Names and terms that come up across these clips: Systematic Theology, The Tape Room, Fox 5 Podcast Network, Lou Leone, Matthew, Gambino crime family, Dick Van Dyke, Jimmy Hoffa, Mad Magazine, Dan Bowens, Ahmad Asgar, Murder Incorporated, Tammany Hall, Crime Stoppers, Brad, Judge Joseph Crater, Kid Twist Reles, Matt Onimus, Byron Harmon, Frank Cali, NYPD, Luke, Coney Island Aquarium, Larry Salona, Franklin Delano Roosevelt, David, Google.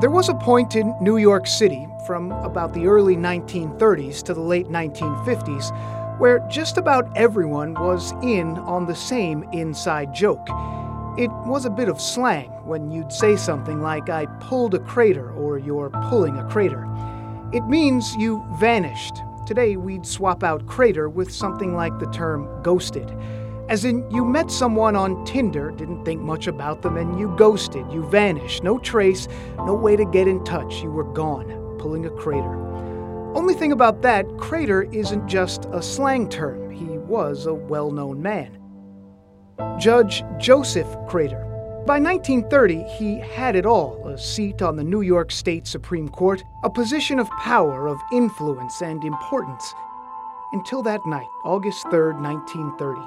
There was a point in New York City from about the early 1930s to the late 1950s where just about everyone was in on the same inside joke. It was a bit of slang when you'd say something like, "I pulled a crater," or "you're pulling a crater." It means you vanished. Today we'd swap out crater with something like the term ghosted. As in, you met someone on Tinder, didn't think much about them, and you ghosted, you vanished. No trace, no way to get in touch, you were gone, pulling a crater. Only thing about that, crater isn't just a slang term. He was a well-known man. Judge Joseph Crater. By 1930, he had it all, a seat on the New York State Supreme Court, a position of power, of influence and importance. Until that night, August 3, 1930.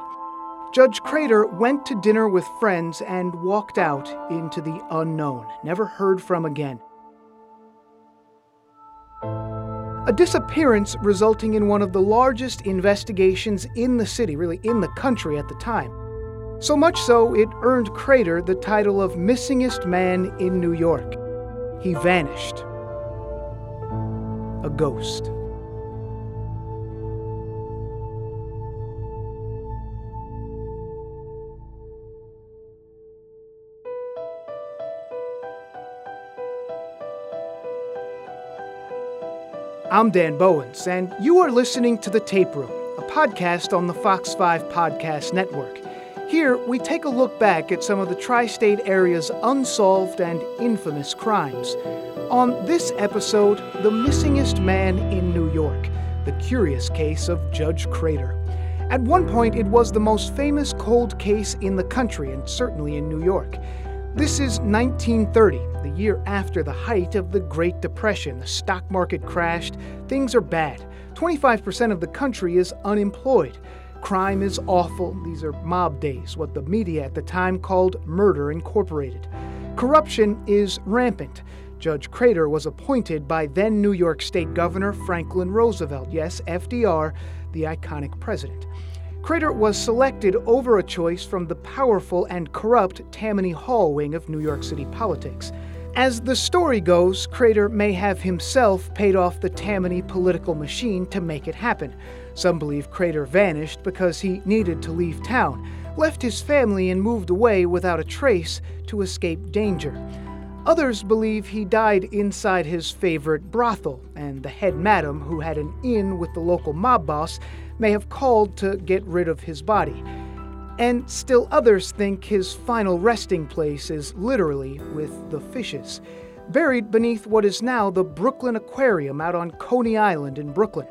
Judge Crater went to dinner with friends and walked out into the unknown, never heard from again. A disappearance resulting in one of the largest investigations in the city, really in the country at the time. So much so, it earned Crater the title of Missingest Man in New York. He vanished. A ghost. I'm Dan Bowens, and you are listening to The Tape Room, a podcast on the Fox 5 Podcast Network. Here, we take a look back at some of the tri-state area's unsolved and infamous crimes. On this episode, the missingest man in New York, the curious case of Judge Crater. At one point, it was the most famous cold case in the country, and certainly in New York. This is 1930, the year after the height of the Great Depression. The stock market crashed, things are bad. 25% of the country is unemployed. Crime is awful. These are mob days, what the media at the time called Murder Incorporated. Corruption is rampant. Judge Crater was appointed by then New York State Governor Franklin Roosevelt, yes, FDR, the iconic president. Crater was selected over a choice from the powerful and corrupt Tammany Hall wing of New York City politics. As the story goes, Crater may have himself paid off the Tammany political machine to make it happen. Some believe Crater vanished because he needed to leave town, left his family and moved away without a trace to escape danger. Others believe he died inside his favorite brothel, and the head madam, who had an in with the local mob boss, may have called to get rid of his body. And still others think his final resting place is literally with the fishes, buried beneath what is now the Brooklyn Aquarium out on Coney Island in Brooklyn.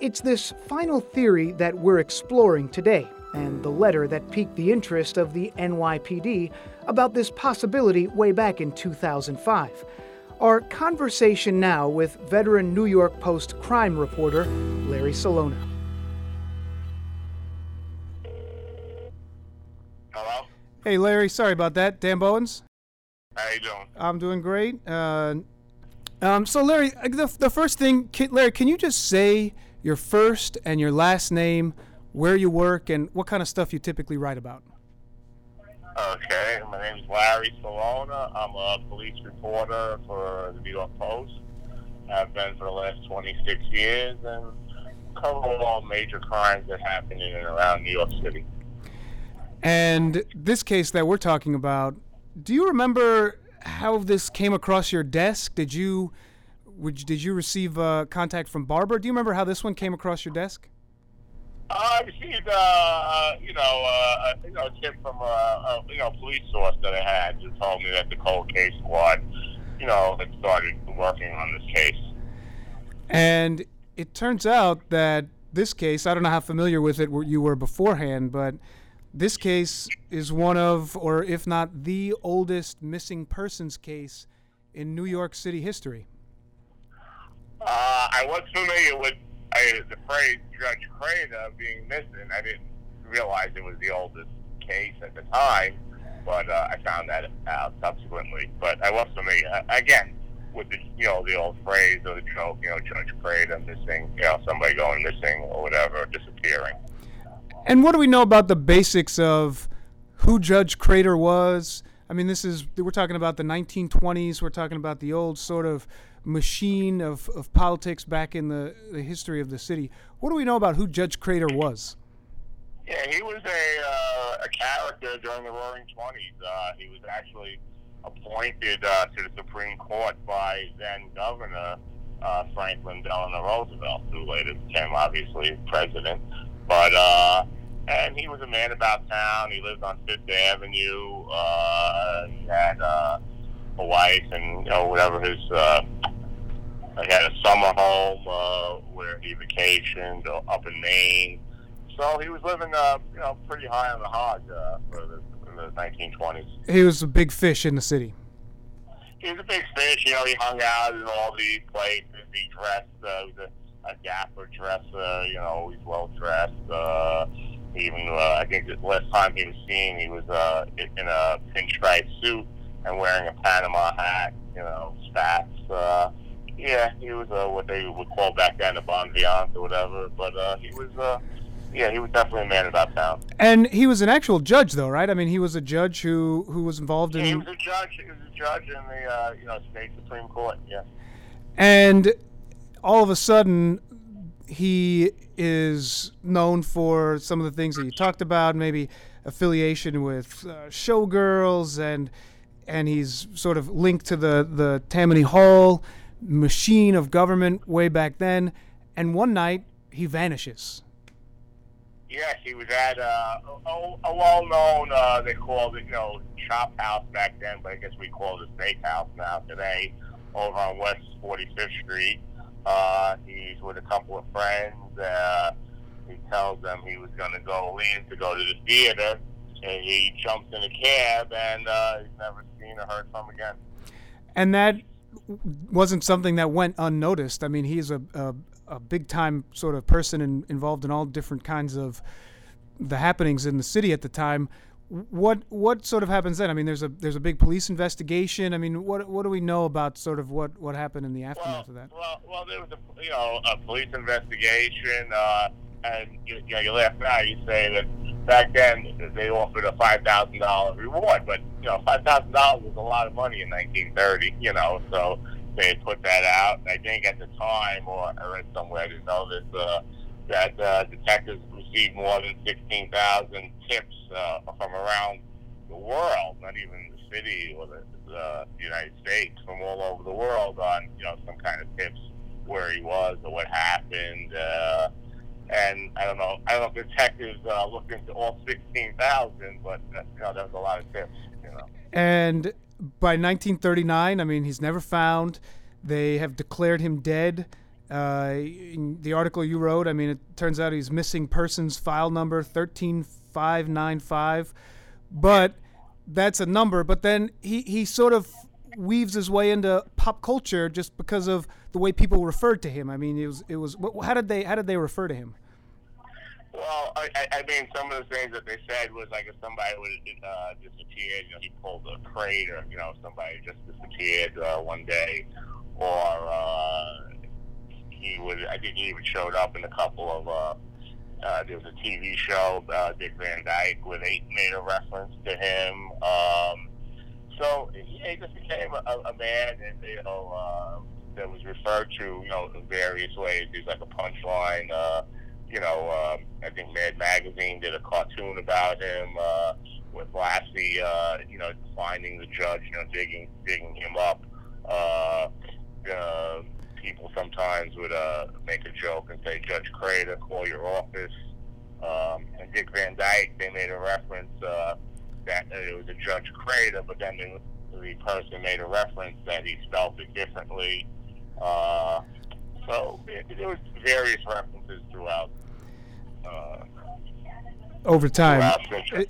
It's this final theory that we're exploring today, and the letter that piqued the interest of the NYPD about this possibility way back in 2005. Our conversation now with veteran New York Post crime reporter Larry Salona. Hello? Hey Larry, sorry about that. Dan Bowens? How you doing? I'm doing great. So Larry, the first thing, Larry, can you just say your first and your last name, where you work, and what kind of stuff you typically write about? Okay, my name is Larry Salona. I'm a police reporter for the New York Post. I've been for the last 26 years and cover all major crimes that happen in and around New York City. And this case that we're talking about, do you remember how this came across your desk? Did you receive contact from Barbara? Do you remember how this one came across your desk? I received, a tip from a police source that I had who told me that the cold case squad, had started working on this case. And it turns out that this case, I don't know how familiar with it you were beforehand, but this case is one of, or if not the oldest missing persons case in New York City history. I was familiar with the phrase Judge Crater being missing. I didn't realize it was the oldest case at the time, but I found that out subsequently. But I was familiar, again, with the old phrase or the joke, Judge Crater missing, somebody going missing or whatever, disappearing. And what do we know about the basics of who Judge Crater was? I mean, we're talking about the 1920s. We're talking about the old sort of machine of politics back in the history of the city. What do we know about who Judge Crater was? Yeah, he was a character during the Roaring 20s. He was actually appointed to the Supreme Court by then Governor Franklin Delano Roosevelt, who later became obviously president. But and he was a man about town. He lived on Fifth Avenue. He had a wife and, you know, whatever his. He had a summer home where he vacationed up in Maine. So he was living, you know, pretty high on the hog for the 1920s. He was a big fish in the city. He was a big fish. You know, he hung out in all these places. He dressed. He was a dapper dresser. You know, he's well dressed. Even I think the last time he was seen, he was in a pinstripe suit and wearing a Panama hat, you know, spats. Yeah, he was what they would call back then a bon vivant or whatever. But he was, yeah, he was definitely a man about town. And he was an actual judge, though, right? I mean, he was a judge who was involved in. Yeah, he was a judge. He was a judge in the you know, state Supreme Court. Yeah. And all of a sudden, he is known for some of the things that you talked about, maybe affiliation with showgirls, and he's sort of linked to the Tammany Hall machine of government way back then. And one night, he vanishes. Yes, he was at a well-known, they called it, you know, chop house back then, but I guess we call it a steakhouse now today, over on West 45th Street. He's with a couple of friends. He tells them he was going to leave to go to the theater, and he jumps in a cab, and he's never seen or heard from again. And that wasn't something that went unnoticed. I mean, he's a big-time sort of person involved in all different kinds of the happenings in the city at the time. What sort of happens then? I mean, there's a big police investigation. I mean, what do we know about sort of what happened in the aftermath of that? Well, there was a police investigation, and you laugh now. You say that back then they offered a $5,000 reward, but you know, $5,000 was a lot of money in 1930. You know, so they had put that out. I think at the time, or I read somewhere, I didn't know this, that detectives received more than 16,000 tips from around the world, not even the city or the United States, from all over the world on, you know, some kind of tips where he was or what happened. And I don't know if detectives looked into all 16,000, but you know, that was a lot of tips, you know. And by 1939, I mean, he's never found. They have declared him dead. In the article you wrote, I mean, it turns out he's missing persons file number 13595, but that's a number. But then he sort of weaves his way into pop culture just because of the way people referred to him. I mean, it was how did they refer to him? Well, I mean, some of the things that they said was like if somebody would have disappeared, you know, he pulled a crater, you know, somebody just disappeared one day, or I think he even showed up in a couple of, there was a TV show, Dick Van Dyke, where they made a reference to him. So he just became a man, and, you know, that was referred to, you know, in various ways. There's like a punchline, you know, I think Mad Magazine did a cartoon about him with Lassie, you know, finding the judge, you know, digging him up. People sometimes would make a joke and say, Judge Crater, call your office. And Dick Van Dyke, they made a reference that it was a Judge Crater, but then the person made a reference that he spelled it differently. So there was various references throughout. Over time,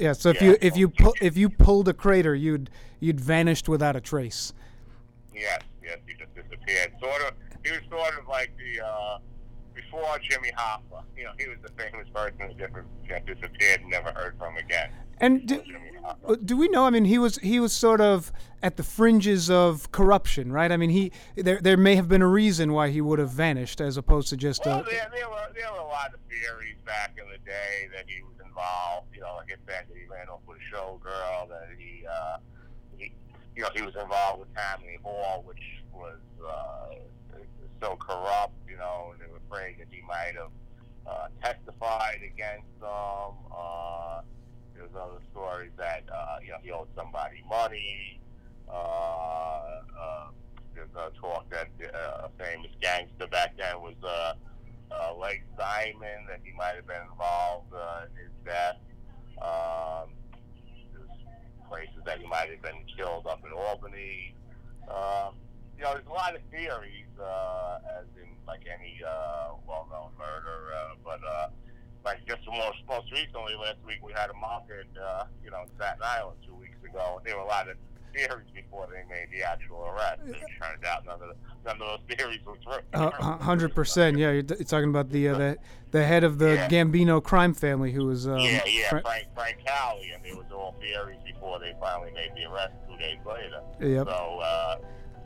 yeah. So if you pulled a crater, you'd vanished without a trace. Yes, you just disappeared. He was sort of like the before Jimmy Hoffa. You know, he was the famous person who disappeared and never heard from again. And do we know? I mean, he was sort of at the fringes of corruption, right? I mean, there may have been a reason why he would have vanished, as opposed to just. Well, there were a lot of theories back in the day that he was involved. You know, like I said, that he ran off with a showgirl, that he you know, he was involved with Tammany Hall, which was so corrupt, you know, and they were afraid that he might have testified against them. There was other stories that, you know, he owed somebody money. There's a talk that a famous gangster back then was Lake Simon, that he might have been involved in his death. There's places that he might have been killed up in Albany. You know, there's a lot of theories, as in like any well-known murder, but like just most recently, last week we had a market, you know, in Staten Island 2 weeks ago, and there were a lot of theories before they made the actual arrest. It turned out none of those theories were true. 100%. Yeah, you're talking about the head of the Gambino crime family, who was Frank Cali, and it was all theories before they finally made the arrest 2 days later. Yep.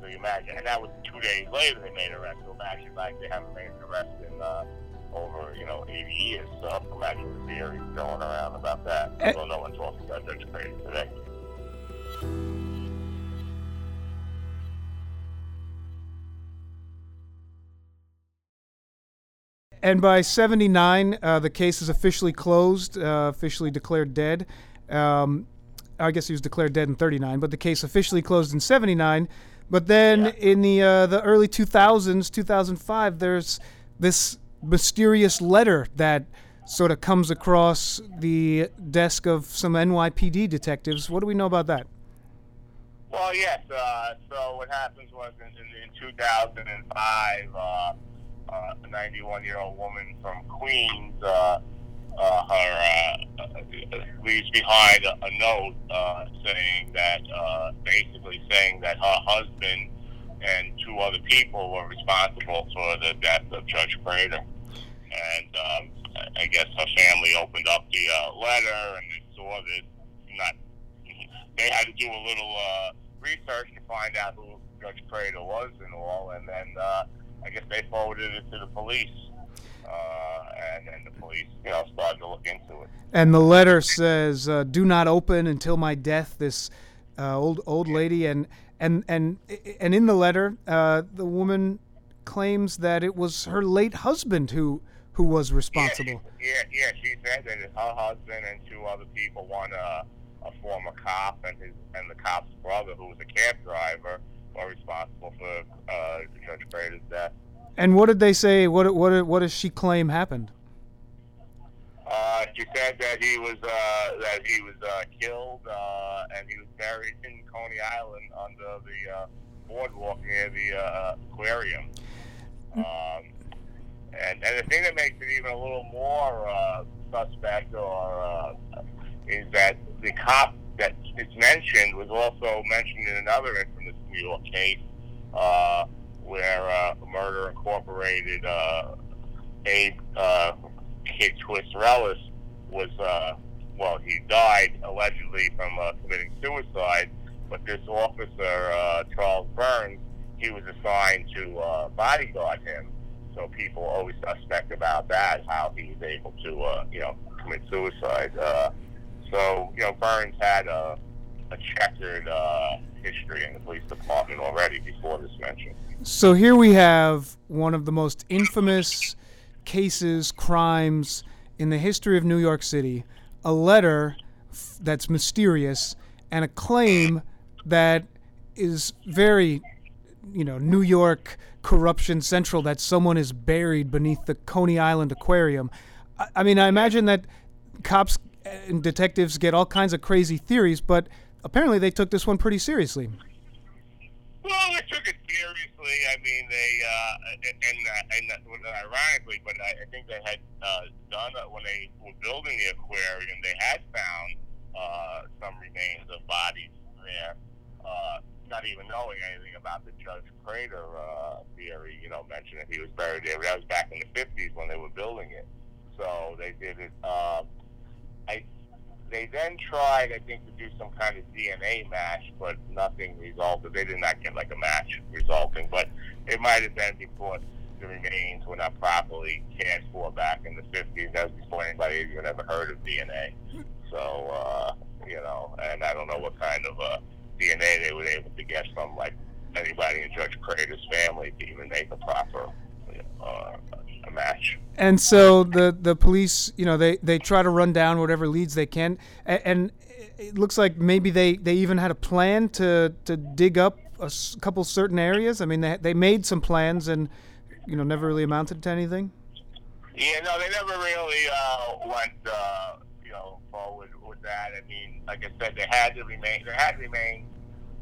So you imagine, and that was 2 days later they made arrest. So imagine, like, they haven't made an arrest in over, you know, 80 years. So imagine the theories going around about that. Although no one talks about Judge Crater today. And by 79, the case is officially closed, officially declared dead. I guess he was declared dead in 39, but the case officially closed in 79. But then in the early 2000s, 2005, there's this mysterious letter that sort of comes across the desk of some NYPD detectives. What do we know about that? Well, yes. So what happens was in 2005, a 91-year-old woman from Queens leaves behind a note saying that her husband and two other people were responsible for the death of Judge Crater. And I guess her family opened up the letter and they saw that they had to do a little research to find out who Judge Crater was and all, and then I guess they forwarded it to the police, and then the police, you know, started to look into it. And the letter says, "Do not open until my death." This old lady, and in the letter, the woman claims that it was her late husband who was responsible. Yeah. She said that her husband and two other people, one a former cop and the cop's brother, who was a cab driver, are responsible for Judge Crater's death. And what did they say? What does she claim happened? She said that he was killed and he was buried in Coney Island under the boardwalk near the aquarium. And the thing that makes it even a little more suspect is that the cop that it's mentioned was also mentioned in another infamous New York case where Murder Incorporated Kid Twist Reles was, he died allegedly from committing suicide, but this officer, Charles Burns, he was assigned to bodyguard him, so people always suspect about that, how he was able to, commit suicide. So, Burns had a checkered history in the police department already before this mention. So here we have one of the most infamous cases, crimes in the history of New York City, a letter that's mysterious and a claim that is very, New York corruption central, that someone is buried beneath the Coney Island Aquarium. I imagine that cops and detectives get all kinds of crazy theories, but apparently they took this one pretty seriously. Well, they took it seriously. Ironically, but I think they had done it when they were building the aquarium. They had found some remains of bodies there, not even knowing anything about the Judge Crater theory. Mentioned that he was buried there. That was back in the 50s when they were building it. So they did it. They then tried, I think, to do some kind of DNA match, but nothing resulted. They did not get, a match resulting, but it might have been because the remains were not properly cared for back in the 50s. That was before anybody even ever heard of DNA. So, and I don't know what kind of DNA they were able to get from like anybody in Judge Crater's family to even make a proper a match. And so the police, you know, they try to run down whatever leads they can, and it looks like maybe they even had a plan to dig up a couple certain areas. I mean, they made some plans and, you know, never really amounted to anything. Yeah, no, they never really went forward with that. I mean, like I said, there had remains.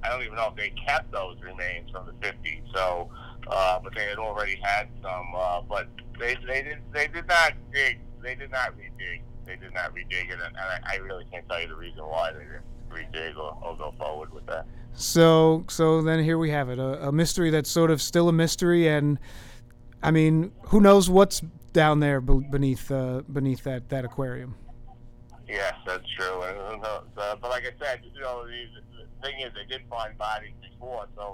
I don't even know if they kept those remains from the 50s. So, but they had already had some. But they did not dig. They did not redig it, and I really can't tell you the reason why they didn't redig or go forward with that. So then here we have it, a mystery that's sort of still a mystery, and I mean, who knows what's down there beneath that aquarium. Yes, that's true. But like I said, you know, the thing is, they did find bodies before, so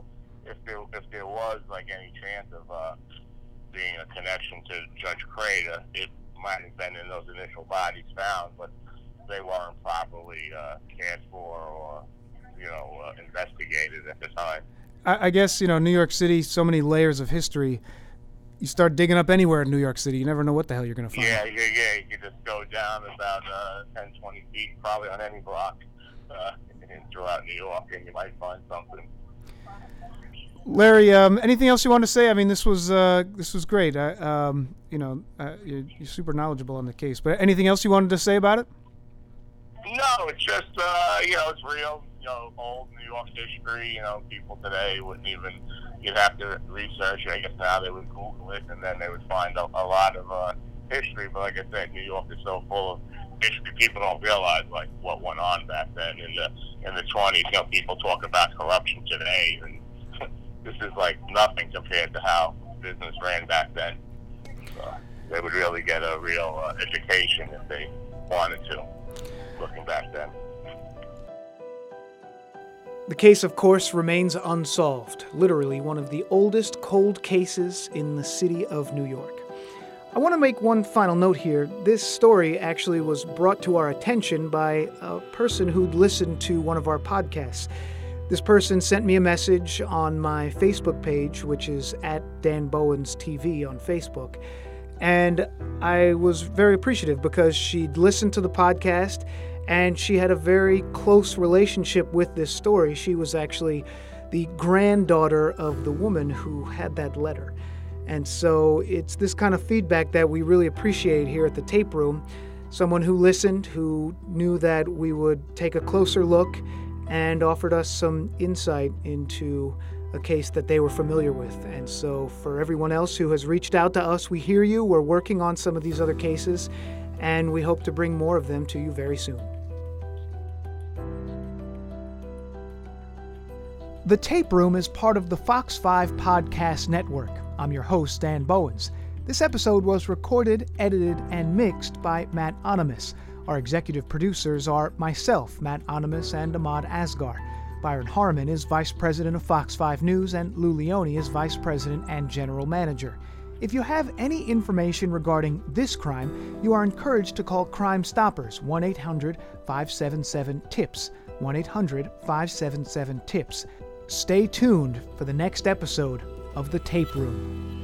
if there was like any chance of being a connection to Judge Crater, it might have been in those initial bodies found, but they weren't properly cared for or investigated at the time. I guess, you know, New York City, so many layers of history. You start digging up anywhere in New York City, you never know what the hell you're going to find. Yeah. You can just go down about 10, 20 feet, probably on any block throughout New York, and you might find something. Larry, anything else you want to say? I mean, this was great. You're super knowledgeable on the case, but anything else you wanted to say about it? No, it's just, it's real. You know, old New York history, you know, people today wouldn't even, you'd have to research it. I guess now they would Google it, and then they would find a lot of history. But like I said, New York is so full of history. People don't realize, like, what went on back then in the 20s. You know, people talk about corruption today, and this is like nothing compared to how business ran back then. So they would really get a real education if they wanted to, looking back then. The case, of course, remains unsolved, literally one of the oldest cold cases in the city of New York. I want to make one final note here. This story actually was brought to our attention by a person who'd listened to one of our podcasts. This person sent me a message on my Facebook page, which is at Dan Bowens TV on Facebook. And I was very appreciative because she'd listened to the podcast and she had a very close relationship with this story. She was actually the granddaughter of the woman who had that letter. And so it's this kind of feedback that we really appreciate here at the Tape Room. Someone who listened, who knew that we would take a closer look and offered us some insight into a case that they were familiar with. And so for everyone else who has reached out to us, we hear you. We're working on some of these other cases, and we hope to bring more of them to you very soon. The Tape Room is part of the Fox 5 Podcast Network. I'm your host, Dan Bowens. This episode was recorded, edited, and mixed by Matt Onimus. Our executive producers are myself, Matt Onimus, and Ahmad Asgar. Byron Harmon is Vice President of Fox 5 News, and Lou Leone is Vice President and General Manager. If you have any information regarding this crime, you are encouraged to call Crime Stoppers, 1-800-577-TIPS, 1-800-577-TIPS. Stay tuned for the next episode of The Tape Room.